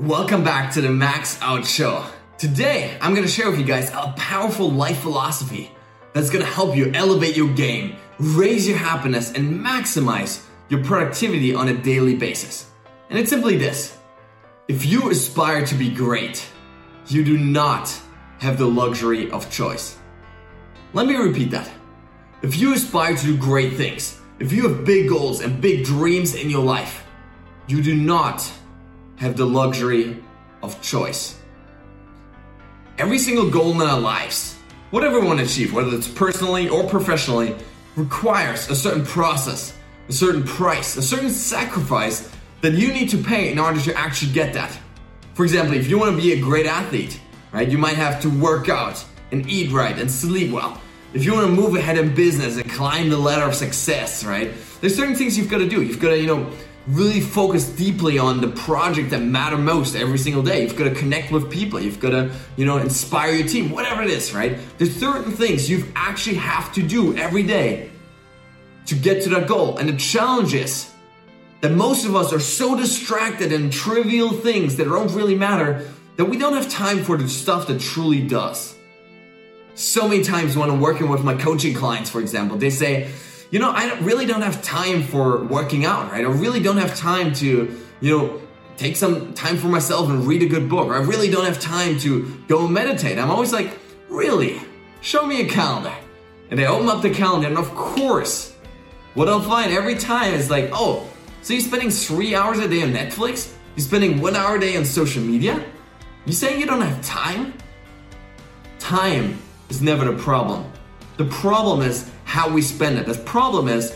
Welcome back to the Max Out Show. Today, I'm gonna share with you guys a powerful life philosophy that's gonna help you elevate your game, raise your happiness, and maximize your productivity on a daily basis. And it's simply this: if you aspire to be great, you do not have the luxury of choice. Let me repeat that. If you aspire to do great things, if you have big goals and big dreams in your life, you do not have the luxury of choice. Every single goal in our lives, whatever we want to achieve, whether it's personally or professionally, requires a certain process, a certain price, a certain sacrifice that you need to pay in order to actually get that. For example, if you want to be a great athlete, right, you might have to work out and eat right and sleep well. If you want to move ahead in business and climb the ladder of success, right, there's certain things you've got to do. You've got to, really focus deeply on the project that matter most every single day. You've got to connect with people. You've got to, inspire your team, whatever it is, right? There's certain things you actually have to do every day to get to that goal. And the challenge is that most of us are so distracted in trivial things that don't really matter that we don't have time for the stuff that truly does. So many times when I'm working with my coaching clients, for example, they say, I really don't have time for working out, right? I really don't have time to, take some time for myself and read a good book. Or I really don't have time to go meditate. I'm always like, really? Show me a calendar. And I open up the calendar, and of course, what I'll find every time is like, oh, so you're spending 3 hours a day on Netflix? You're spending 1 hour a day on social media? You're saying you don't have time? Time is never the problem. The problem is how we spend it. The problem is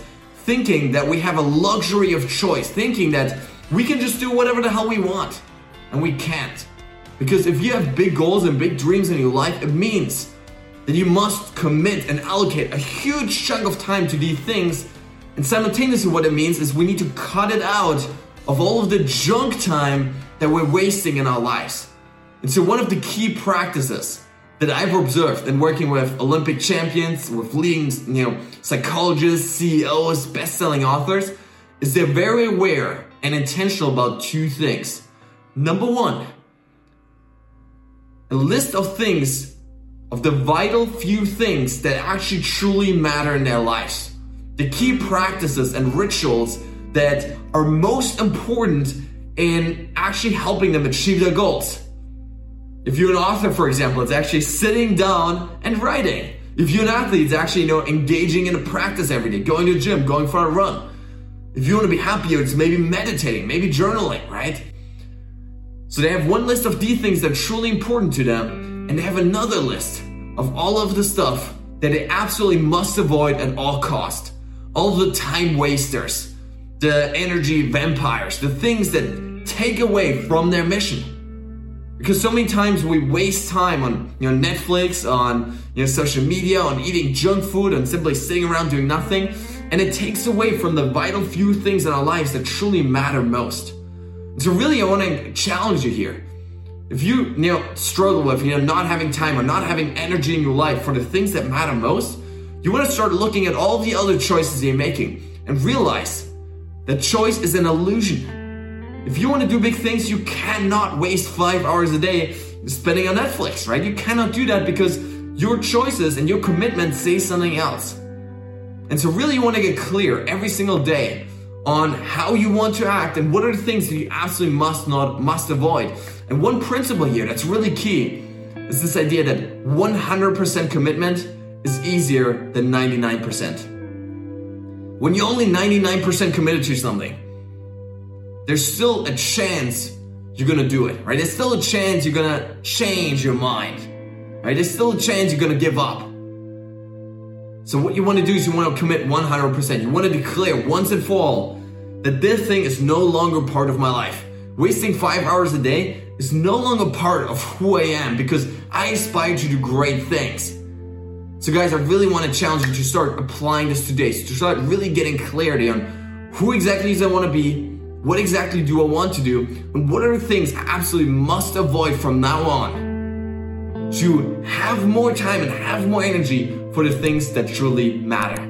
thinking that we have a luxury of choice, thinking that we can just do whatever the hell we want, and we can't. Because if you have big goals and big dreams in your life, it means that you must commit and allocate a huge chunk of time to these things, and simultaneously what it means is we need to cut it out of all of the junk time that we're wasting in our lives. And so one of the key practices that I've observed in working with Olympic champions, with leading, psychologists, CEOs, best-selling authors, is they're very aware and intentional about two things. Number one, a list of things, of the vital few things that actually truly matter in their lives. The key practices and rituals that are most important in actually helping them achieve their goals. If you're an author, for example, it's actually sitting down and writing. If you're an athlete, it's actually, engaging in a practice every day, going to the gym, going for a run. If you want to be happier, it's maybe meditating, maybe journaling, right? So they have one list of the things that are truly important to them, and they have another list of all of the stuff that they absolutely must avoid at all cost. All the time wasters, the energy vampires, the things that take away from their mission. Because so many times we waste time on Netflix, on social media, on eating junk food, on simply sitting around doing nothing. And it takes away from the vital few things in our lives that truly matter most. So really, I want to challenge you here. If you, struggle with not having time or not having energy in your life for the things that matter most, you want to start looking at all the other choices you're making and realize that choice is an illusion. If you want to do big things, you cannot waste 5 hours a day spending on Netflix, right? You cannot do that because your choices and your commitment say something else. And so really you want to get clear every single day on how you want to act and what are the things that you absolutely must avoid. And one principle here that's really key is this idea that 100% commitment is easier than 99%. When you're only 99% committed to something, there's still a chance you're gonna do it, right? There's still a chance you're gonna change your mind, right? There's still a chance you're gonna give up. So what you wanna do is you wanna commit 100%. You wanna declare once and for all that this thing is no longer part of my life. Wasting 5 hours a day is no longer part of who I am because I aspire to do great things. So guys, I really wanna challenge you to start applying this today, so to start really getting clarity on who exactly does I wanna be, what exactly do I want to do, and what are the things I absolutely must avoid from now on to have more time and have more energy for the things that truly matter.